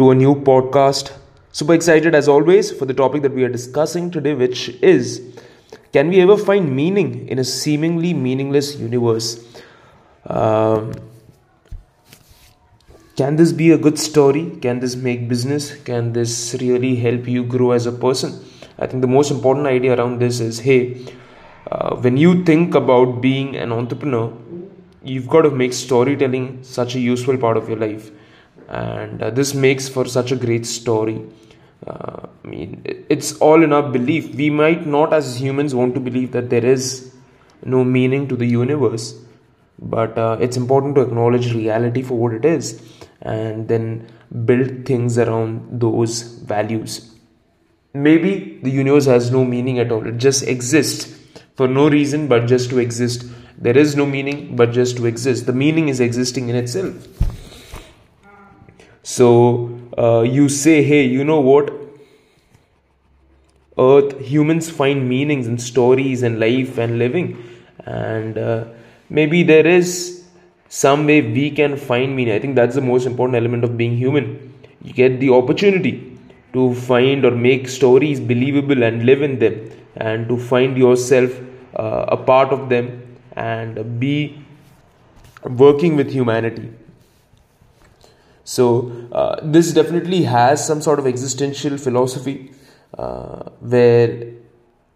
to a new podcast. Super excited as always for the topic that we are discussing today, which is, can we ever find meaning in a seemingly meaningless universe? Can this be a good story? Can this make business? Can this really help you grow as a person? I think the most important idea around this is, hey, when you think about being an entrepreneur, you've got to make storytelling such a useful part of your life. And this makes for such a great story. I mean, it's all in our belief. We might not as humans want to believe that there is no meaning to the universe, but it's important to acknowledge reality for what it is and then build things around those values. Maybe the universe has no meaning at all. It just exists for no reason but just to exist. There is no meaning but just to exist. The meaning is existing in itself. So you say, hey, you know what? Earth, humans find meanings in stories and life and living. And maybe there is some way we can find meaning. I think that's the most important element of being human. You get the opportunity to find or make stories believable and live in them, and to find yourself a part of them and be working with humanity. So this definitely has some sort of existential philosophy where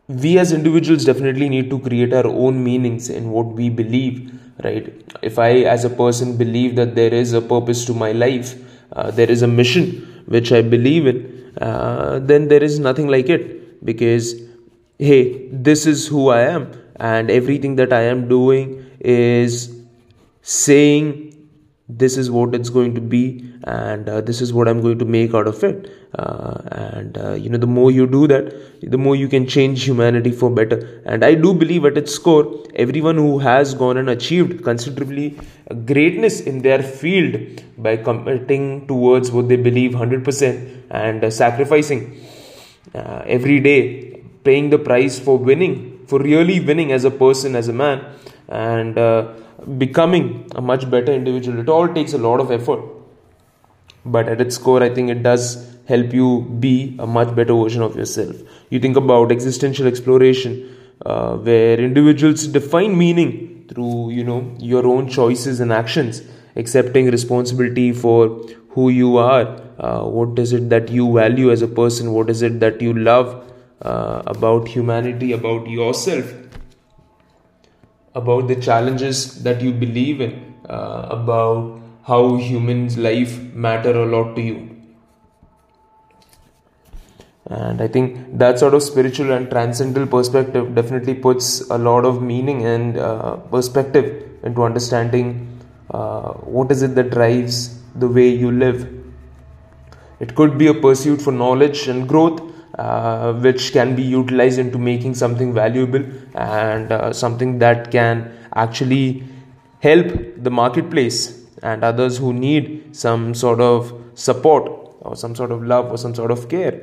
we as individuals definitely need to create our own meanings in what we believe, right? If I as a person believe that there is a purpose to my life, there is a mission which I believe in, then there is nothing like it, because hey, this is who I am and everything that I am doing is saying this is what it's going to be, and this is what I'm going to make out of it. And the more you do that, the more you can change humanity for better. And I do believe at its core, everyone who has gone and achieved considerably greatness in their field by committing towards what they believe 100% and sacrificing every day, paying the price for winning, for really winning as a person, as a man, and becoming a much better individual. It all takes a lot of effort, but at its core, I think it does help you be a much better version of yourself. You think about existential exploration, where individuals define meaning through your own choices and actions, accepting responsibility for who you are, what is it that you value as a person, what is it that you love about humanity, about yourself, about the challenges that you believe in, about how humans' life matter a lot to you. And I think that sort of spiritual and transcendental perspective definitely puts a lot of meaning and perspective into understanding what is it that drives the way you live. It could be a pursuit for knowledge and growth, which can be utilized into making something valuable and something that can actually help the marketplace and others who need some sort of support or some sort of love or some sort of care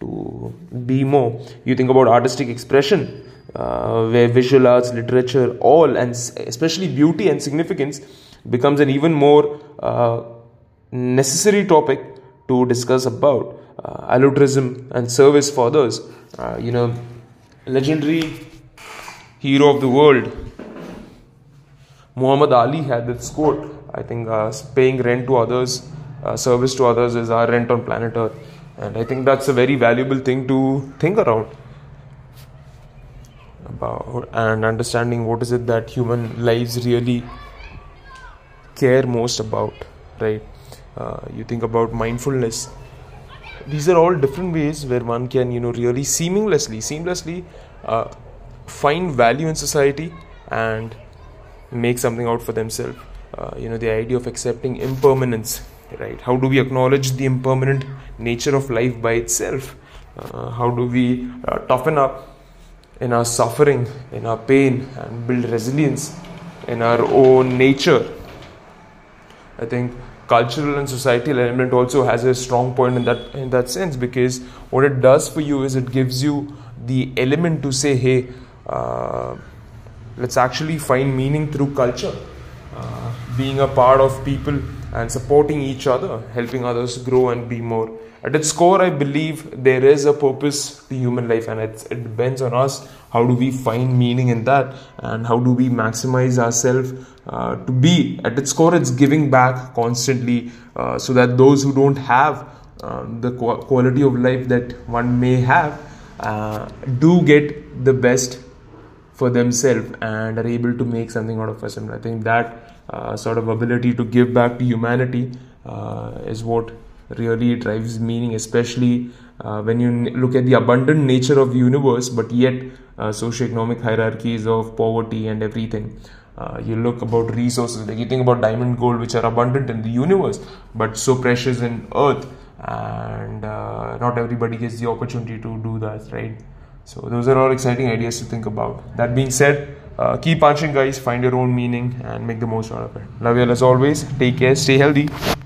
to be more. You think about artistic expression, where visual arts, literature, all, and especially beauty and significance becomes an even more necessary topic to discuss about. Altruism and service for others. Legendary hero of the world, Muhammad Ali, had this quote. I think paying rent to others, service to others is our rent on planet Earth. And I think that's a very valuable thing to think around about, and understanding what is it that human lives really care most about, right? You think about mindfulness. These are all different ways where one can, really seamlessly find value in society and make something out for themselves. The idea of accepting impermanence, right? How do we acknowledge the impermanent nature of life by itself? How do we toughen up in our suffering, in our pain, and build resilience in our own nature? I think cultural and societal element also has a strong point in that sense, because what it does for you is it gives you the element to say, hey, let's actually find meaning through culture, being a part of people and supporting each other, helping others grow and be more. At its core, I believe there is a purpose to human life, and it depends on us. How do we find meaning in that, and how do we maximize ourselves to be? At its core, it's giving back constantly so that those who don't have the quality of life that one may have do get the best for themselves and are able to make something out of us. And I think that sort of ability to give back to humanity is what really drives meaning, especially when you look at the abundant nature of the universe, but yet socioeconomic hierarchies of poverty and everything. You look about resources, like you think about diamond, gold, which are abundant in the universe, but so precious in earth, and not everybody gets the opportunity to do that, right? So those are all exciting ideas to think about. That being said, keep punching, guys, find your own meaning and make the most out of it. Love you all as always. Take care, stay healthy.